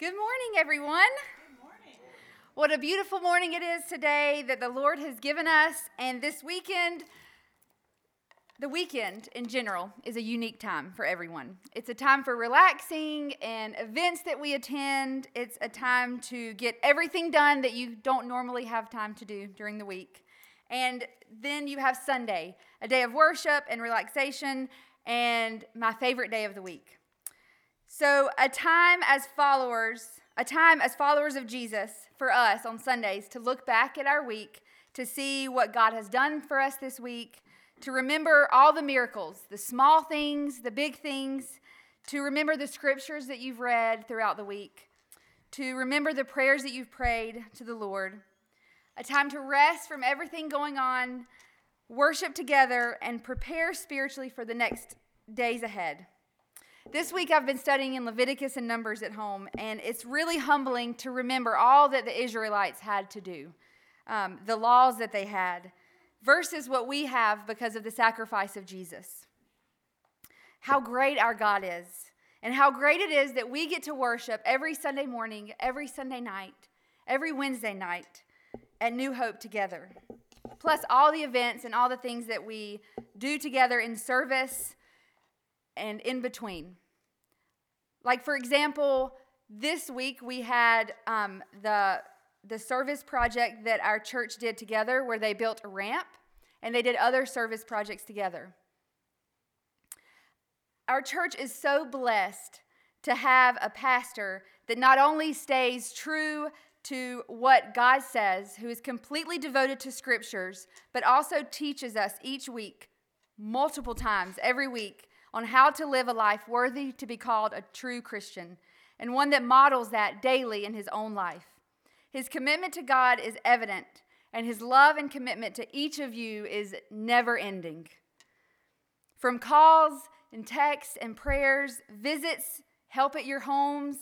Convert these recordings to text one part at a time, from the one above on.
Good morning, everyone. Good morning. What a beautiful morning it is today that the Lord has given us. And this weekend, the weekend in general, is a unique time for everyone. It's a time for relaxing and events that we attend. It's a time to get everything done that you don't normally have time to do during the week. And then you have Sunday, a day of worship and relaxation, and my favorite day of the week. So a time as followers of Jesus for us on Sundays to look back at our week, to see what God has done for us this week, to remember all the miracles, the small things, the big things, to remember the scriptures that you've read throughout the week, to remember the prayers that you've prayed to the Lord, a time to rest from everything going on, worship together, and prepare spiritually for the next days ahead. This week I've been studying in Leviticus and Numbers at home, and it's really humbling to remember all that the Israelites had to do, the laws that they had, versus what we have because of the sacrifice of Jesus. How great our God is, and how great it is that we get to worship every Sunday morning, every Sunday night, every Wednesday night at New Hope together, plus all the events and all the things that we do together in service and in between. Like, for example, this week we had the service project that our church did together, where they built a ramp, and they did other service projects together. Our church is so blessed to have a pastor that not only stays true to what God says, who is completely devoted to scriptures, but also teaches us each week, multiple times every week, on how to live a life worthy to be called a true Christian, and one that models that daily in his own life. His commitment to God is evident, and his love and commitment to each of you is never-ending. From calls and texts and prayers, visits, help at your homes,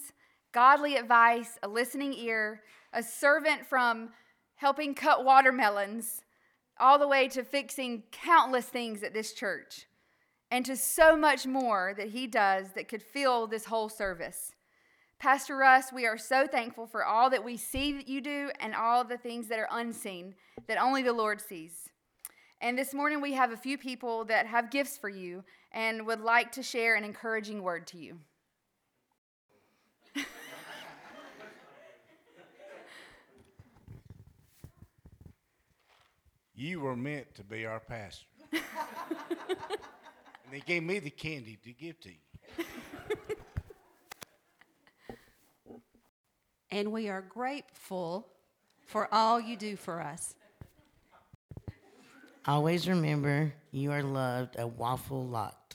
godly advice, a listening ear, a servant from helping cut watermelons, all the way to fixing countless things at this church, and to so much more that he does that could fill this whole service. Pastor Russ, we are so thankful for all that we see that you do and all the things that are unseen that only the Lord sees. And this morning we have a few people that have gifts for you and would like to share an encouraging word to you. You were meant to be our pastor. And they gave me the candy to give to you. And we are grateful for all you do for us. Always remember, you are loved a waffle lot.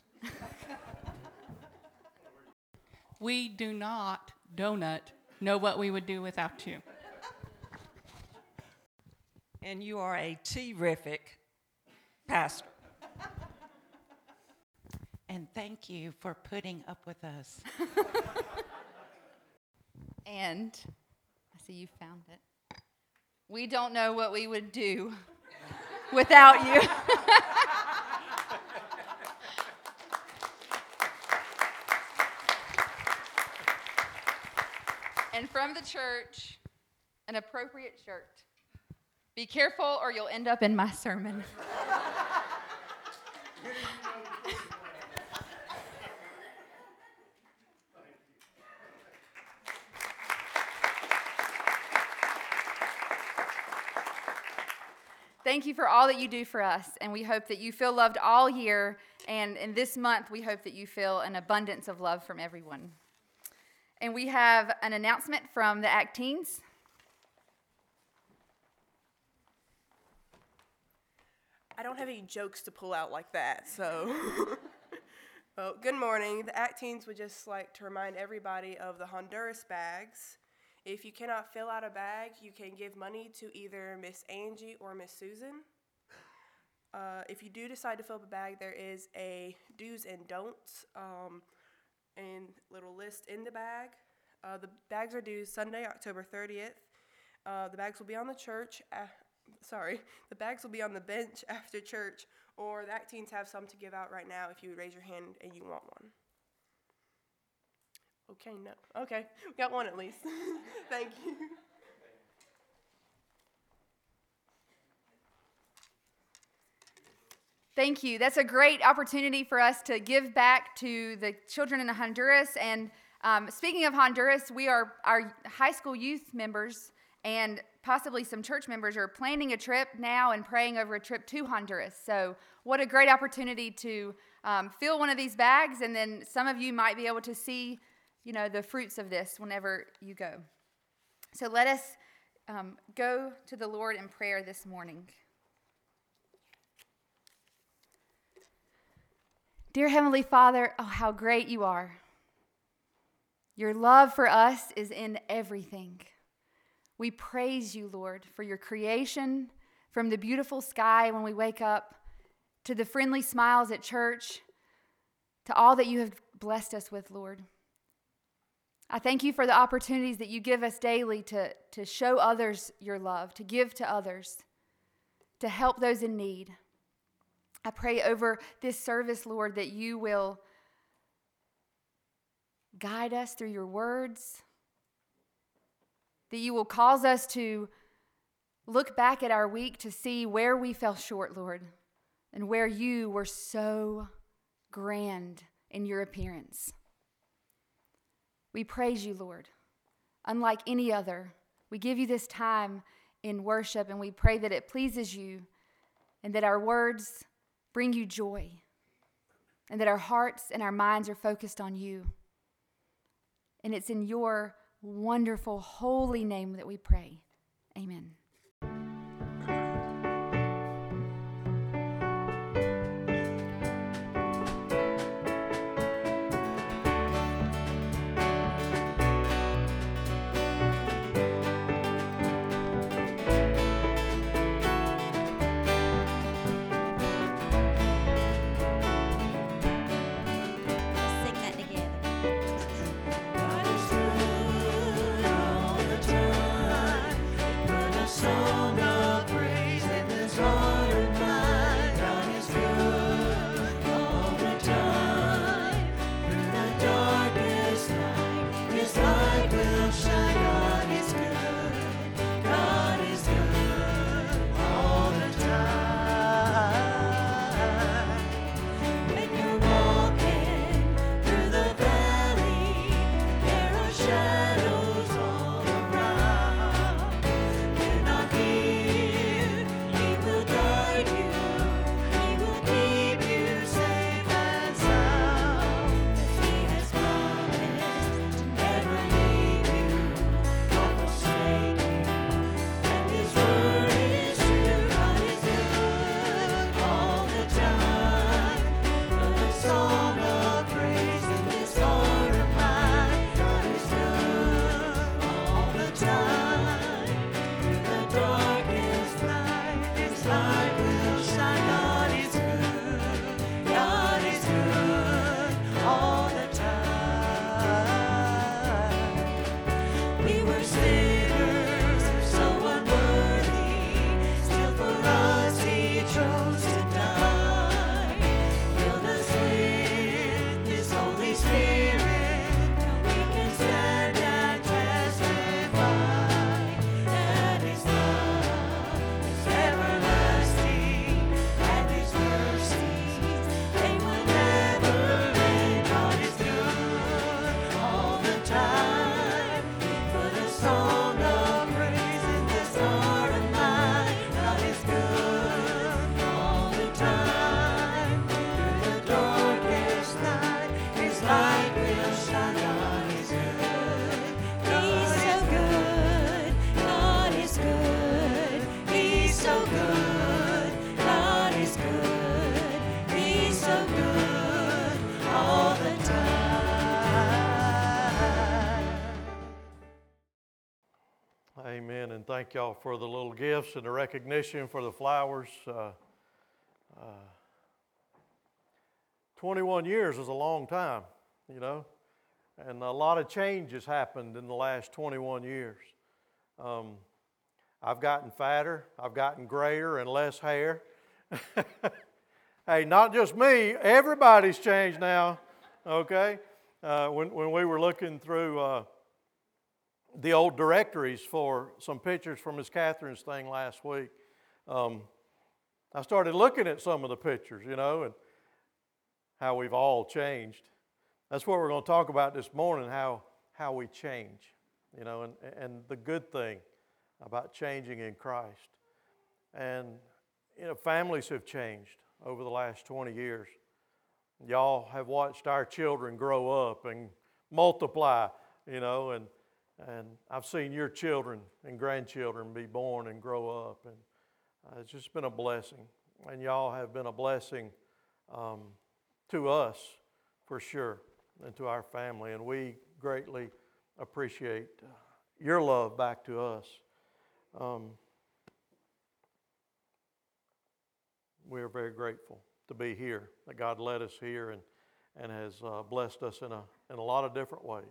We do not, donut, know what we would do without you. And you are a terrific pastor. And thank you for putting up with us. And I see you found it. We don't know what we would do without you. And from the church, an appropriate shirt. Be careful or you'll end up in my sermon. Thank you for all that you do for us, and we hope that you feel loved all year, and in this month, we hope that you feel an abundance of love from everyone. And we have an announcement from the ACT teens. I don't have any jokes to pull out like that, so. Well, good morning. The ACT teens would just like to remind everybody of the Honduras bags. If you cannot fill out a bag, you can give money to either Miss Angie or Miss Susan. If you do decide to fill up a bag, there is a do's and don'ts and little list in the bag. The bags are due Sunday, October 30th. The bags will be on the bench after church, or the ACT teens have some to give out right now if you would raise your hand and you want one. Okay, no. Okay, we got one at least. Thank you. Thank you. That's a great opportunity for us to give back to the children in Honduras. And speaking of Honduras, our high school youth members and possibly some church members are planning a trip now and praying over a trip to Honduras. So what a great opportunity to fill one of these bags, and then some of you might be able to see, you know, the fruits of this whenever you go. So let us go to the Lord in prayer this morning. Dear Heavenly Father, oh, how great you are. Your love for us is in everything. We praise you, Lord, for your creation, from the beautiful sky when we wake up, to the friendly smiles at church, to all that you have blessed us with, Lord. I thank you for the opportunities that you give us daily to show others your love, to give to others, to help those in need. I pray over this service, Lord, that you will guide us through your words, that you will cause us to look back at our week to see where we fell short, Lord, and where you were so grand in your appearance. We praise you, Lord, unlike any other. We give you this time in worship, and we pray that it pleases you, and that our words bring you joy, and that our hearts and our minds are focused on you. And it's in your wonderful, holy name that we pray. Amen. Amen, and thank y'all for the little gifts and the recognition for the flowers. 21 years is a long time, you know, and a lot of change has happened in the last 21 years. I've gotten fatter, I've gotten grayer and less hair. Hey, not just me, everybody's changed now, okay? when we were looking through the old directories for some pictures from Miss Catherine's thing last week, I started looking at some of the pictures, you know, and how we've all changed. That's what we're going to talk about this morning, how we change, you know, and the good thing about changing in Christ. And, you know, families have changed over the last 20 years. Y'all have watched our children grow up and multiply, you know, and I've seen your children and grandchildren be born and grow up, and it's just been a blessing. And y'all have been a blessing to us for sure and to our family, and we greatly appreciate your love back to us. We are very grateful to be here, that God led us here and has blessed us in a lot of different ways.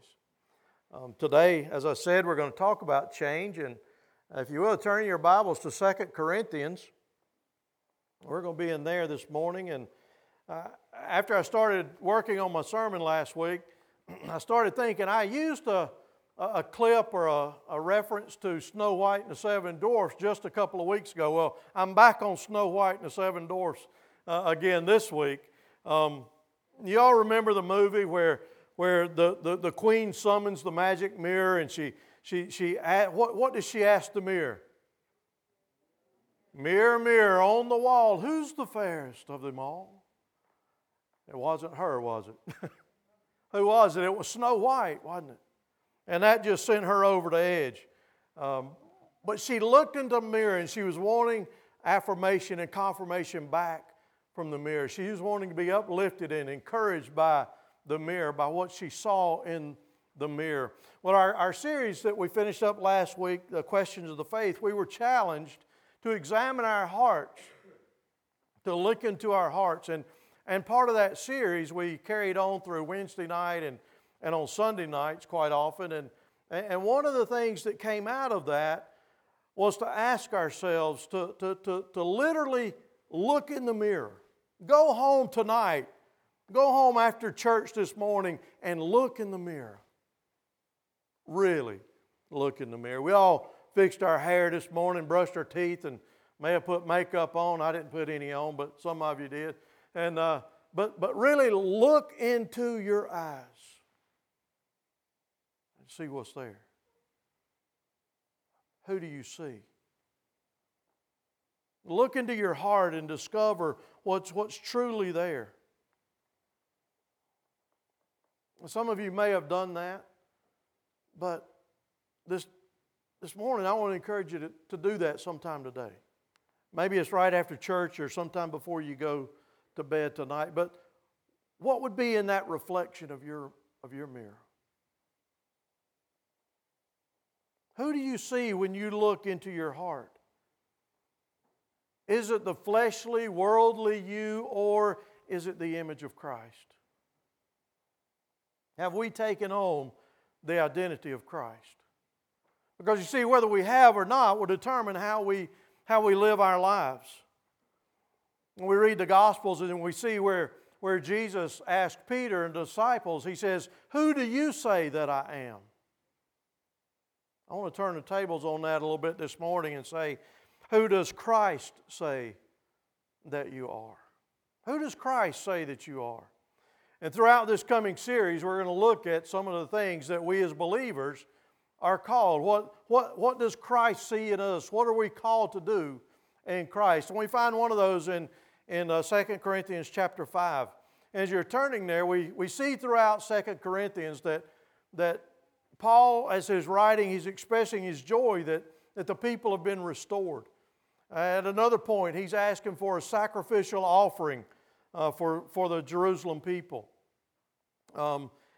Today, as I said, we're going to talk about change, and if you will, turn your Bibles to 2 Corinthians. We're going to be in there this morning, and after I started working on my sermon last week, I started thinking I used a clip or a reference to Snow White and the Seven Dwarfs just a couple of weeks ago. Well, I'm back on Snow White and the Seven Dwarfs again this week. You all remember the movie where the queen summons the magic mirror, and she asked, what does she ask the mirror? Mirror, mirror on the wall, who's the fairest of them all? It wasn't her, was it? Who was it? It was Snow White, wasn't it? And that just sent her over the edge. But she looked into the mirror, and she was wanting affirmation and confirmation back from the mirror. She was wanting to be uplifted and encouraged by the mirror, by what she saw in the mirror. Well, our series that we finished up last week, The Questions of the Faith, we were challenged to examine our hearts, to look into our hearts. And part of that series we carried on through Wednesday night and on Sunday nights quite often. And one of the things that came out of that was to ask ourselves to literally look in the mirror. Go home tonight. Go home after church this morning and look in the mirror. Really look in the mirror. We all fixed our hair this morning, brushed our teeth, and may have put makeup on. I didn't put any on, but some of you did. And but really look into your eyes. See what's there. Who do you see? Look into your heart and discover what's truly there. Some of you may have done that, but this morning I want to encourage you to do that sometime today. Maybe it's right after church or sometime before you go to bed tonight, but what would be in that reflection of your mirror? Who do you see when you look into your heart? Is it the fleshly, worldly you, or is it the image of Christ? Have we taken on the identity of Christ? Because you see, whether we have or not will determine how we live our lives. When we read the Gospels and we see where Jesus asked Peter and disciples, he says, "Who do you say that I am?" I want to turn the tables on that a little bit this morning and say, who does Christ say that you are? Who does Christ say that you are? And throughout this coming series, we're going to look at some of the things that we as believers are called. What does Christ see in us? What are we called to do in Christ? And we find one of those in 2 Corinthians chapter 5. As you're turning there, we see throughout 2 Corinthians that Paul, as he's writing, he's expressing his joy that the people have been restored. At another point, he's asking for a sacrificial offering for the Jerusalem people.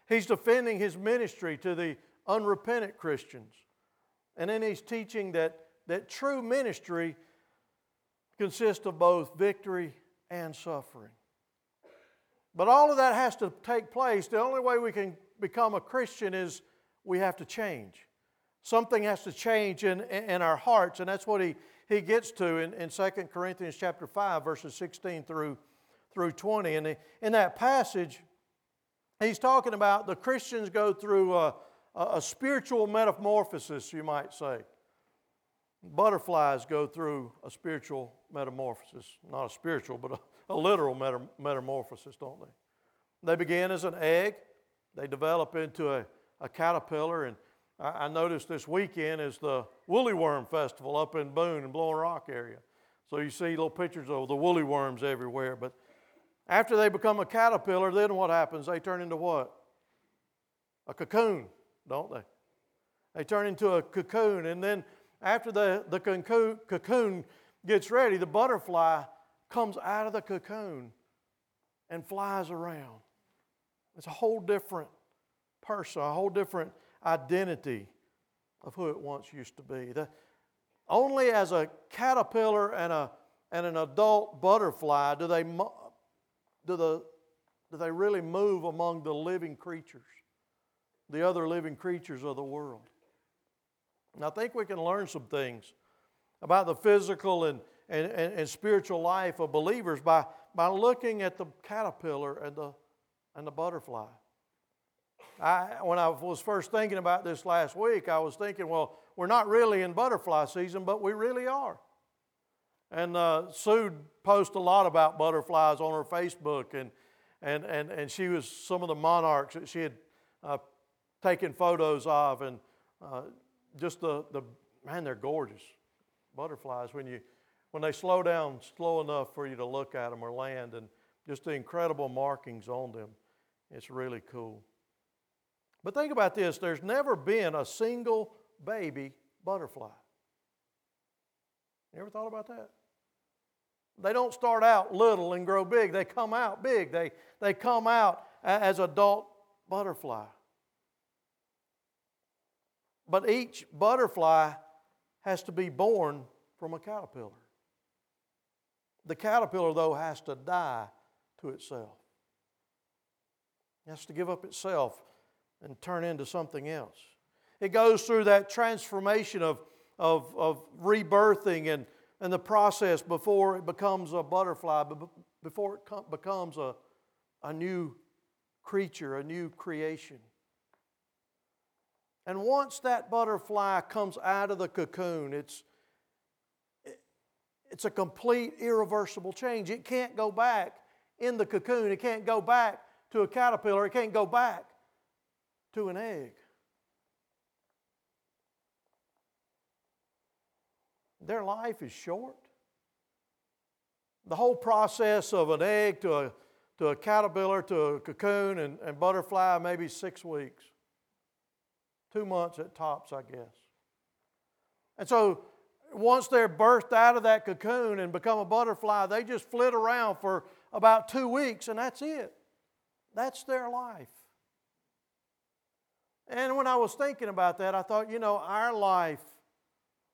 He's defending his ministry to the unrepentant Christians. And then he's teaching that true ministry consists of both victory and suffering. But all of that has to take place. The only way we can become a Christian is we have to change. Something has to change in our hearts, and that's what he gets to in 2 Corinthians chapter 5, verses 16 through 20. And in that passage, he's talking about the Christians go through a spiritual metamorphosis, you might say. Butterflies go through a spiritual metamorphosis. Not a spiritual, but a literal metamorphosis, don't they? They begin as an egg. They develop into a caterpillar. And I noticed this weekend is the Woolly Worm Festival up in Boone and Blowing Rock area. So you see little pictures of the woolly worms everywhere. But after they become a caterpillar, then what happens? They turn into what? A cocoon, don't they? They turn into a cocoon, and then after the cocoon gets ready, the butterfly comes out of the cocoon and flies around. It's a whole different person, a whole different identity of who it once used to be. Only as a caterpillar and an adult butterfly do they really move among the living creatures, the other living creatures of the world. And I think we can learn some things about the physical and spiritual life of believers by looking at the caterpillar and the butterfly. When I was first thinking about this last week, I was thinking, well, we're not really in butterfly season, but we really are. And Sue posts a lot about butterflies on her Facebook, and she was some of the monarchs that she had taken photos of, and just the man, they're gorgeous butterflies when they slow down slow enough for you to look at them or land, and just the incredible markings on them. It's really cool. But think about this: there's never been a single baby butterfly. You ever thought about that? They don't start out little and grow big. They come out big. They come out as adult butterfly. But each butterfly has to be born from a caterpillar. The caterpillar, though, has to die to itself. It has to give up itself and turn into something else. It goes through that transformation of rebirthing and the process before it becomes a butterfly, before it becomes a new creature, a new creation. And once that butterfly comes out of the cocoon, it's a complete irreversible change. It can't go back in the cocoon. It can't go back to a caterpillar. It can't go back to an egg. Their life is short. The whole process of an egg to a caterpillar, to a cocoon and butterfly, maybe 6 weeks. 2 months at tops, I guess. And so once they're birthed out of that cocoon and become a butterfly, they just flit around for about 2 weeks, and that's it. That's their life. And when I was thinking about that, I thought, you know, our life,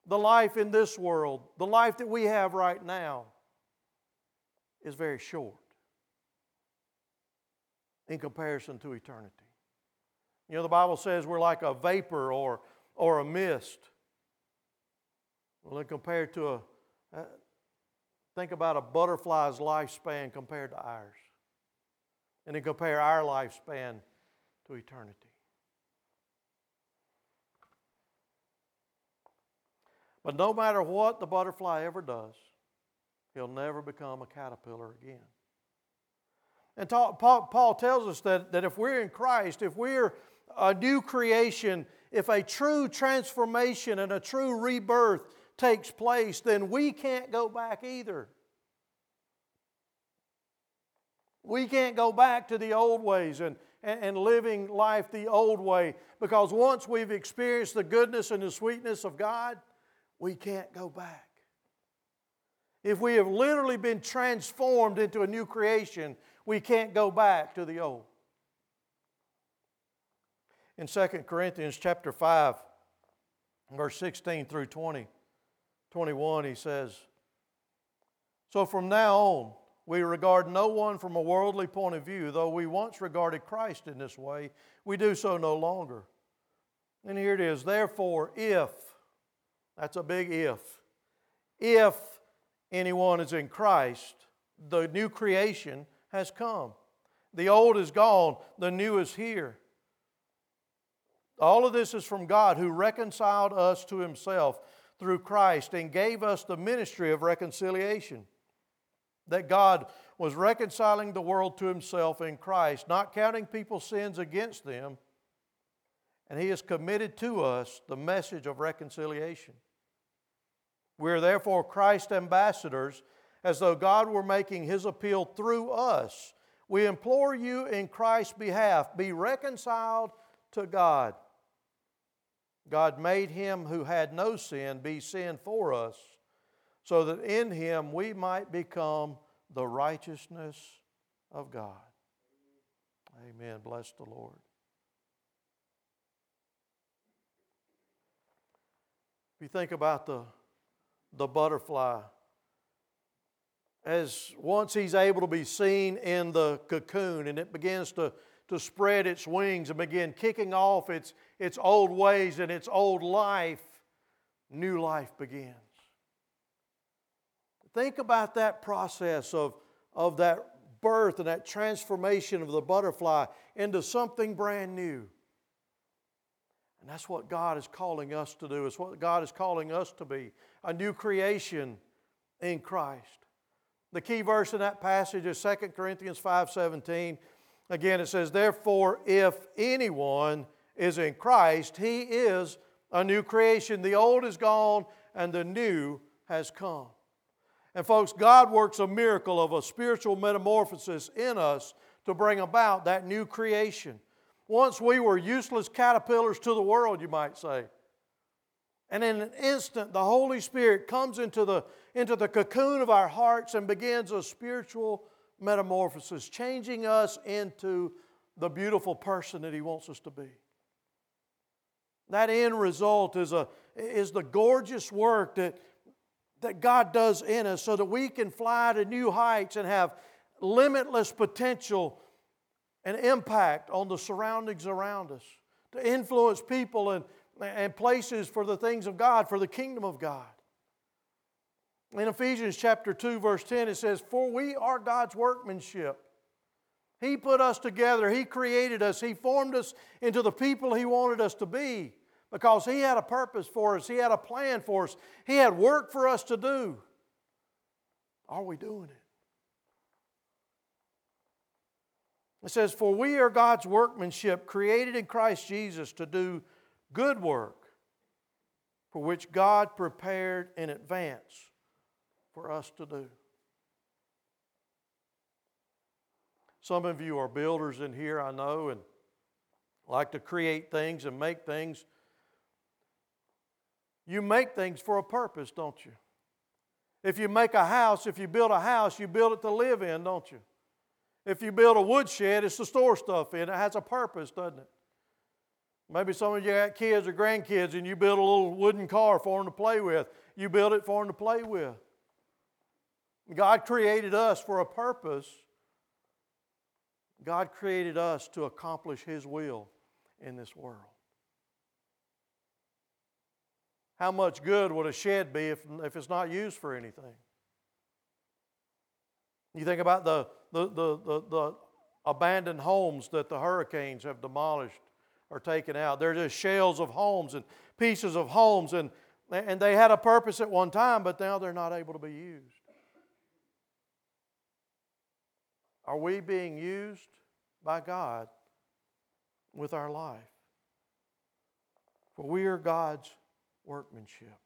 the life in this world, the life that we have right now, is very short in comparison to eternity. You know, the Bible says we're like a vapor or a mist. Well, compared to think about a butterfly's lifespan compared to ours. And then compare our lifespan to eternity. But no matter what the butterfly ever does, he'll never become a caterpillar again. And Paul tells us that if we're in Christ, if we're a new creation, if a true transformation and a true rebirth takes place, then we can't go back either. We can't go back to the old ways and living life the old way, because once we've experienced the goodness and the sweetness of God, we can't go back. If we have literally been transformed into a new creation, we can't go back to the old. In 2 Corinthians chapter 5, verse 16 through 21, he says, "So from now on, we regard no one from a worldly point of view. Though we once regarded Christ in this way, we do so no longer." And here it is, "Therefore, if..." That's a big if. "If anyone is in Christ, the new creation has come. The old is gone, the new is here. All of this is from God, who reconciled us to Himself through Christ and gave us the ministry of reconciliation. That God was reconciling the world to Himself in Christ, not counting people's sins against them. And He has committed to us the message of reconciliation. We are therefore Christ's ambassadors, as though God were making His appeal through us. We implore you in Christ's behalf, be reconciled to God. God made Him who had no sin be sin for us, so that in Him we might become the righteousness of God. Amen. Bless the Lord. If you think about the butterfly, as once he's able to be seen in the cocoon and it begins to spread its wings and begin kicking off its old ways and its old life, new life begins. Think about that process of that birth and that transformation of the butterfly into something brand new. And that's what God is calling us to do. It's what God is calling us to be. A new creation in Christ. The key verse in that passage is 2 Corinthians 5:17. Again, it says, therefore, if anyone is in Christ, he is a new creation. The old is gone and the new has come. And folks, God works a miracle of a spiritual metamorphosis in us to bring about that new creation. Once we were useless caterpillars to the world, you might say. And in an instant, the Holy Spirit comes into the cocoon of our hearts and begins a spiritual metamorphosis, changing us into the beautiful person that He wants us to be. That end result is the gorgeous work that God does in us, so that we can fly to new heights and have limitless potential and impact on the surroundings around us, to influence people and places for the things of God, for the kingdom of God. In Ephesians chapter 2, verse 10, it says, for we are God's workmanship. He put us together. He created us. He formed us into the people He wanted us to be, because He had a purpose for us. He had a plan for us. He had work for us to do. Are we doing it? It says, for we are God's workmanship, created in Christ Jesus to do good work, for which God prepared in advance for us to do. Some of you are builders in here, I know, and like to create things and make things. You make things for a purpose, don't you? If you make a house, if you build a house, you build it to live in, don't you? If you build a woodshed, it's to store stuff in. It has a purpose, doesn't it? Maybe some of you got kids or grandkids and you build a little wooden car for them to play with. You build it for them to play with. God created us for a purpose. God created us to accomplish His will in this world. How much good would a shed be if it's not used for anything? You think about the abandoned homes that the hurricanes have demolished or taken out. They're just shells of homes and pieces of homes, and they had a purpose at one time, but now they're not able to be used. Are we being used by God with our life? For we are God's workmanship.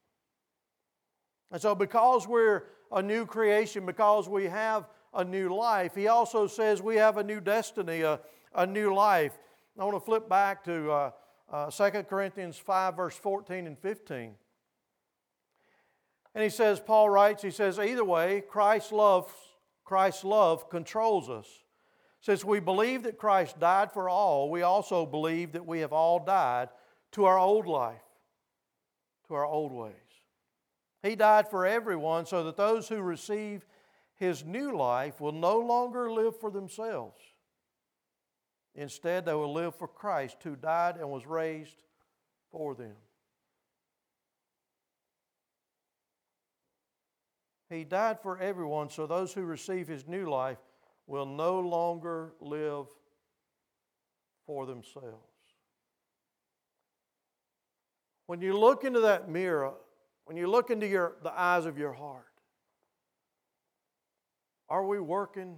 And so because we're a new creation, because we have a new life, He also says we have a new destiny, a new life. I want to flip back to 2 Corinthians 5, verse 14 and 15. And he says, Paul writes, he says, either way, Christ's love controls us. Since we believe that Christ died for all, we also believe that we have all died to our old life, to our old ways. He died for everyone, so that those who receive His new life will no longer live for themselves. Instead, they will live for Christ, who died and was raised for them. He died for everyone, so those who receive His new life will no longer live for themselves. When you look into that mirror, when you look into the eyes of your heart, are we working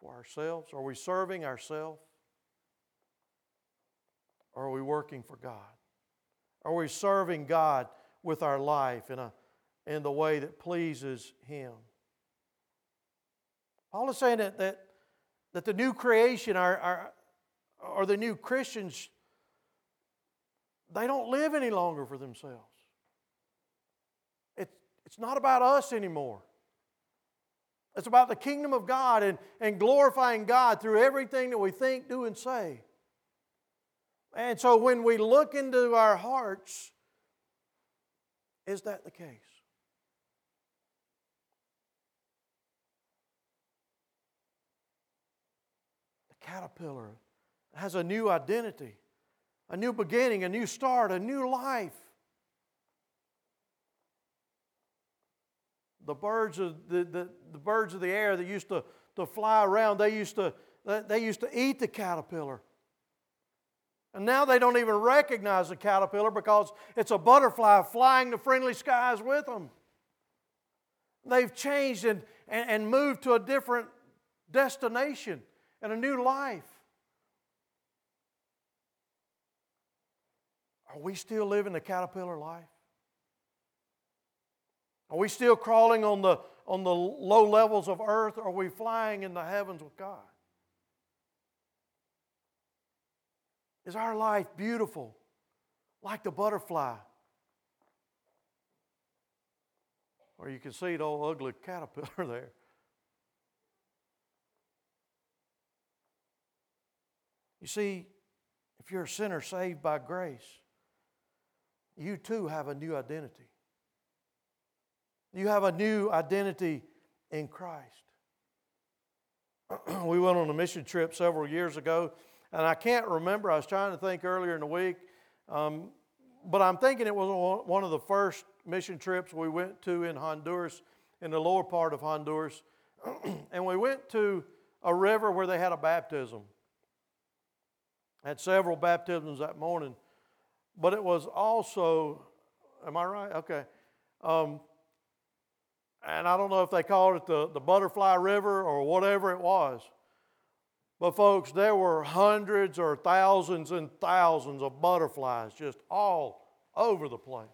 for ourselves? Are we serving ourselves? Are we working for God? Are we serving God with our life in the way that pleases Him? Paul is saying that the new creation, or the new Christians, they don't live any longer for themselves. It's not about us anymore. It's about the kingdom of God and glorifying God through everything that we think, do, and say. And so when we look into our hearts, is that the case? The caterpillar has a new identity, a new beginning, a new start, a new life. The birds of the birds of the air that used to fly around, they used to eat the caterpillar. And now they don't even recognize the caterpillar because it's a butterfly flying the friendly skies with them. They've changed and moved to a different destination and a new life. Are we still living the caterpillar life? Are we still crawling on the low levels of earth, or are we flying in the heavens with God? Is our life beautiful like the butterfly? Or you can see the old ugly caterpillar there. You see, if you're a sinner saved by grace, you too have a new identity. You have a new identity in Christ. We went on a mission trip several years ago, and I can't remember. I was trying to think earlier in the week, but I'm thinking it was one of the first mission trips we went to in Honduras, in the lower part of Honduras. And we went to a river where they had a baptism. Had several baptisms that morning, but it was also, am I right? Okay. And I don't know if they called it the butterfly river or whatever it was. But folks, there were hundreds or thousands and thousands of butterflies just all over the place.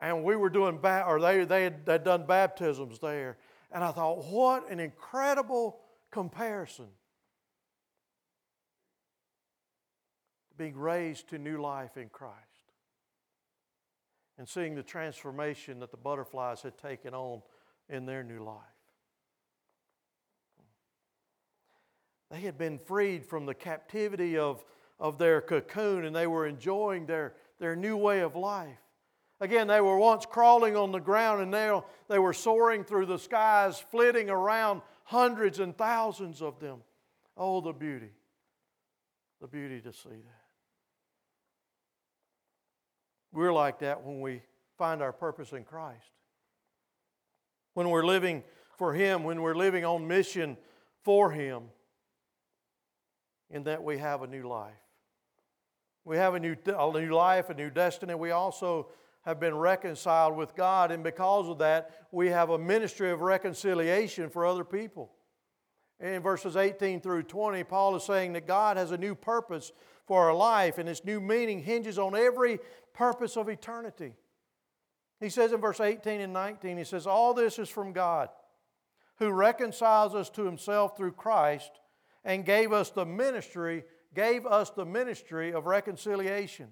And we were doing, they had done baptisms there. And I thought, what an incredible comparison. Being raised to new life in Christ. And seeing the transformation that the butterflies had taken on in their new life. They had been freed from the captivity of their cocoon, and they were enjoying their new way of life. Again, they were once crawling on the ground, and now they were soaring through the skies, flitting around, hundreds and thousands of them. Oh, the beauty to see that. We're like that when we find our purpose in Christ. When we're living for Him, when we're living on mission for Him, in that we have a new life. We have a new life, a new destiny. We also have been reconciled with God, and because of that, we have a ministry of reconciliation for other people. In verses 18 through 20, Paul is saying that God has a new purpose for our life, and its new meaning hinges on every purpose of eternity. He says in verse 18 and 19, he says, all this is from God, who reconciles us to Himself through Christ and gave us the ministry of reconciliation,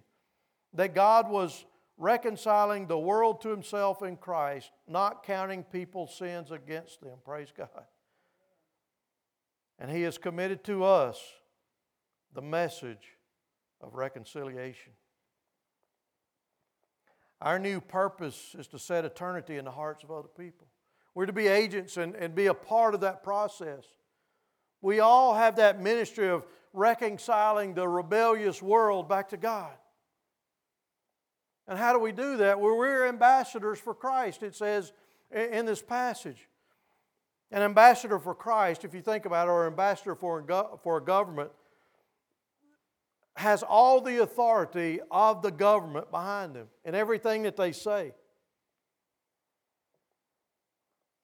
that God was reconciling the world to Himself in Christ, not counting people's sins against them. Praise God. And He has committed to us the message of reconciliation. Our new purpose is to set eternity in the hearts of other people. We're to be agents and be a part of that process. We all have that ministry of reconciling the rebellious world back to God. And how do we do that? Well, we're ambassadors for Christ. It says in this passage. An ambassador for Christ, if you think about it, or ambassador for a government, has all the authority of the government behind them and everything that they say.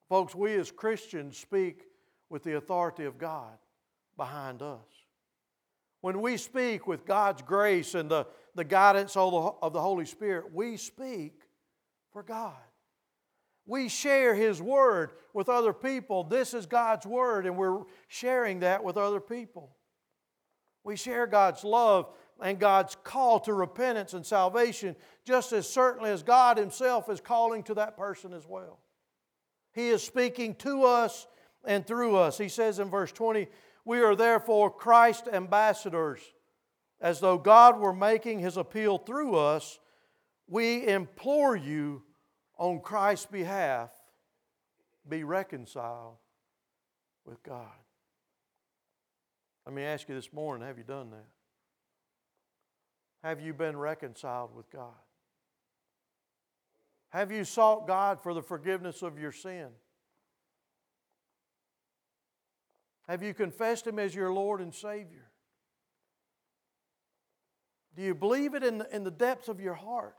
Folks, we as Christians speak with the authority of God behind us. When we speak with God's grace and the guidance of the Holy Spirit, we speak for God. We share His Word with other people. This is God's Word, and we're sharing that with other people. We share God's love and God's call to repentance and salvation just as certainly as God Himself is calling to that person as well. He is speaking to us and through us. He says in verse 20, "We are therefore Christ's ambassadors, as though God were making His appeal through us. We implore you on Christ's behalf, be reconciled with God." Let me ask you this morning, have you done that? Have you been reconciled with God? Have you sought God for the forgiveness of your sin? Have you confessed Him as your Lord and Savior? Do you believe it in the depths of your heart?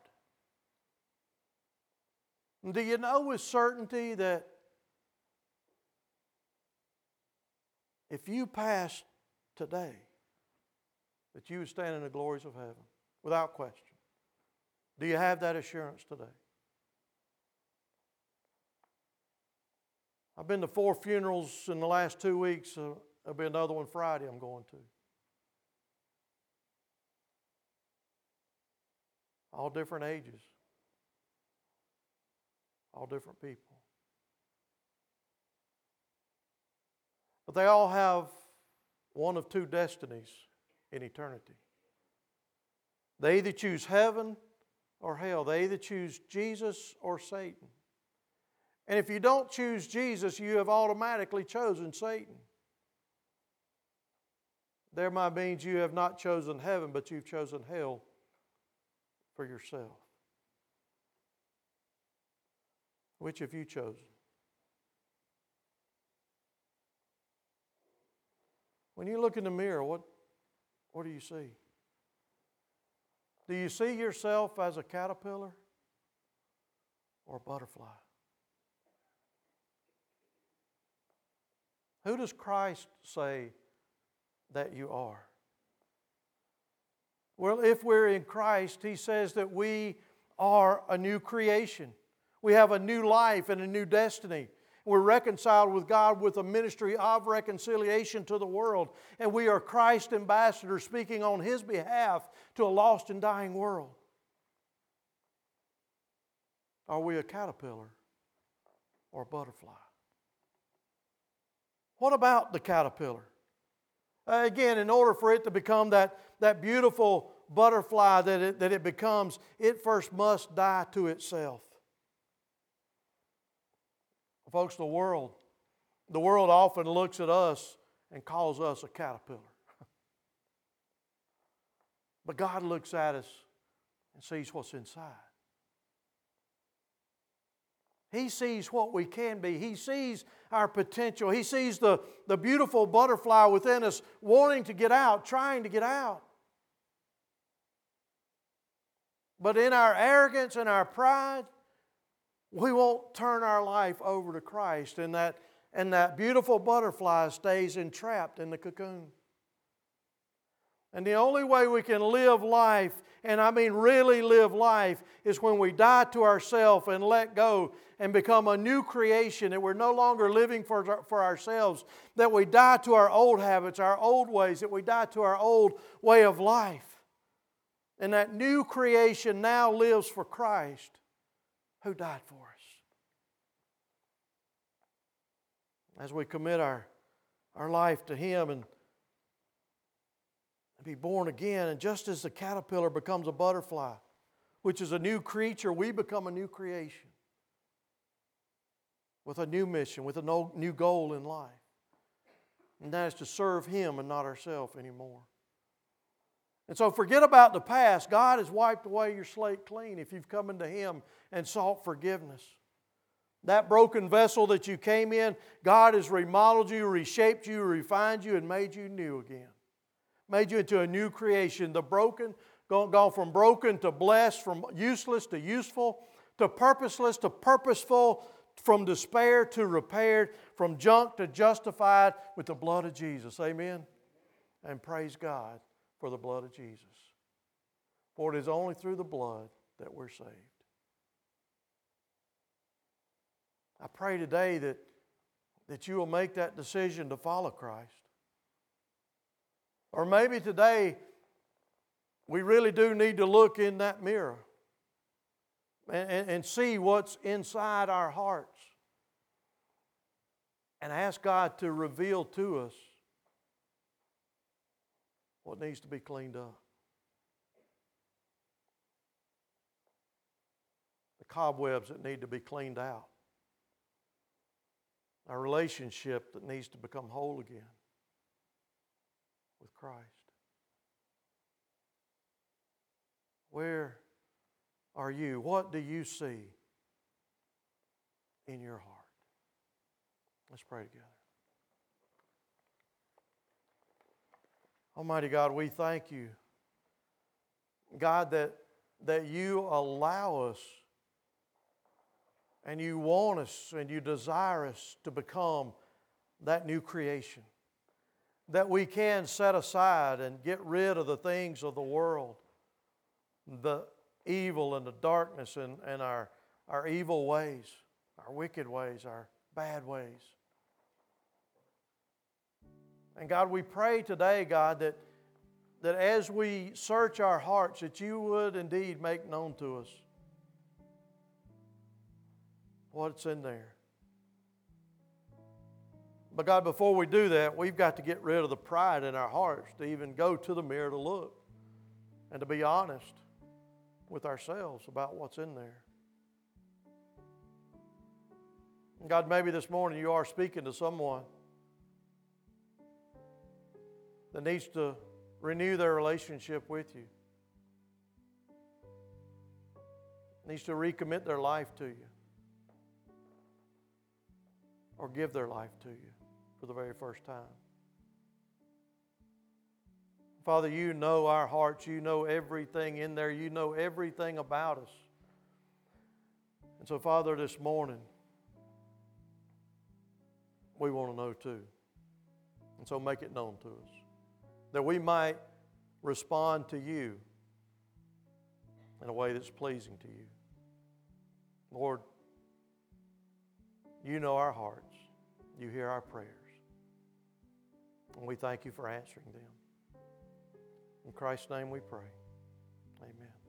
And do you know with certainty that if you passed today, that you would stand in the glories of heaven without question? Do you have that assurance today? I've been to 4 funerals in the last 2 weeks. There'll be another one Friday I'm going to. All different ages. All different people. But they all have one of 2 destinies in eternity. They either choose heaven or hell. They either choose Jesus or Satan. And if you don't choose Jesus, you have automatically chosen Satan. Thereby means you have not chosen heaven, but you've chosen hell for yourself. Which have you chosen? When you look in the mirror, what do you see? Do you see yourself as a caterpillar or a butterfly? Who does Christ say that you are? Well, if we're in Christ, He says that we are a new creation. We have a new life and a new destiny. We're reconciled with God with a ministry of reconciliation to the world. And we are Christ's ambassadors speaking on His behalf to a lost and dying world. Are we a caterpillar or a butterfly? What about the caterpillar? Again, in order for it to become that beautiful butterfly that it becomes, it first must die to itself. Folks, the world often looks at us and calls us a caterpillar. But God looks at us and sees what's inside. He sees what we can be. He sees our potential. He sees the beautiful butterfly within us wanting to get out, trying to get out. But in our arrogance and our pride, we won't turn our life over to Christ, and that beautiful butterfly stays entrapped in the cocoon. And the only way we can live life, and I mean really live life, is when we die to ourselves and let go and become a new creation, that we're no longer living for ourselves, that we die to our old habits, our old ways, that we die to our old way of life. And that new creation now lives for Christ, who died for us. As we commit our life to Him and be born again, and just as the caterpillar becomes a butterfly, which is a new creature, we become a new creation with a new mission, with a new goal in life. And that is to serve Him and not ourselves anymore. And so forget about the past. God has wiped away your slate clean if you've come into Him and sought forgiveness. That broken vessel that you came in, God has remodeled you, reshaped you, refined you, and made you new again. Made you into a new creation. The broken, gone from broken to blessed, from useless to useful, to purposeless to purposeful, from despair to repaired, from junk to justified with the blood of Jesus. Amen? And praise God for the blood of Jesus. For it is only through the blood that we're saved. I pray today that you will make that decision to follow Christ. Or maybe today we really do need to look in that mirror and see what's inside our hearts and ask God to reveal to us what needs to be cleaned up. The cobwebs that need to be cleaned out. Our relationship that needs to become whole again with Christ. Where are you? What do you see in your heart? Let's pray together. Almighty God, we thank you, God, that you allow us and you want us and you desire us to become that new creation. That we can set aside and get rid of the things of the world, the evil and the darkness and our evil ways, our wicked ways, our bad ways. And God, we pray today, God, that as we search our hearts, that you would indeed make known to us what's in there. But God, before we do that, we've got to get rid of the pride in our hearts to even go to the mirror to look and to be honest with ourselves about what's in there. And God, maybe this morning you are speaking to someone that needs to renew their relationship with you, needs to recommit their life to you. Or give their life to you for the very first time. Father, you know our hearts. You know everything in there. You know everything about us. And so, Father, this morning, we want to know too. And so make it known to us. That we might respond to you in a way that's pleasing to you. Lord, you know our hearts. You hear our prayers. And we thank you for answering them. In Christ's name we pray. Amen.